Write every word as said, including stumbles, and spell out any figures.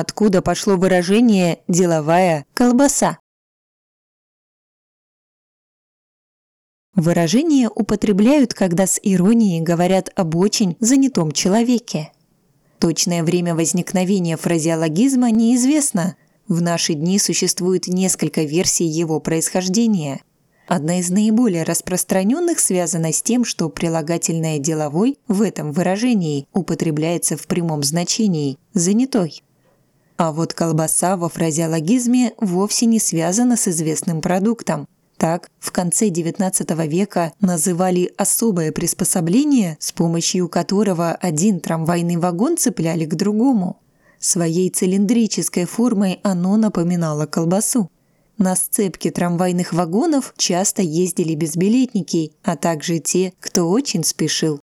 откуда пошло выражение «деловая колбаса». Выражение употребляют, когда с иронией говорят об очень занятом человеке. Точное время возникновения фразеологизма неизвестно. В наши дни существует несколько версий его происхождения. Одна из наиболее распространенных связана с тем, что прилагательное «деловой» в этом выражении употребляется в прямом значении «занятой». А вот колбаса во фразеологизме вовсе не связана с известным продуктом. Так, в конце девятнадцатого века называли особое приспособление, с помощью которого один трамвайный вагон цепляли к другому. Своей цилиндрической формой оно напоминало колбасу. На сцепке трамвайных вагонов часто ездили безбилетники, а также те, кто очень спешил.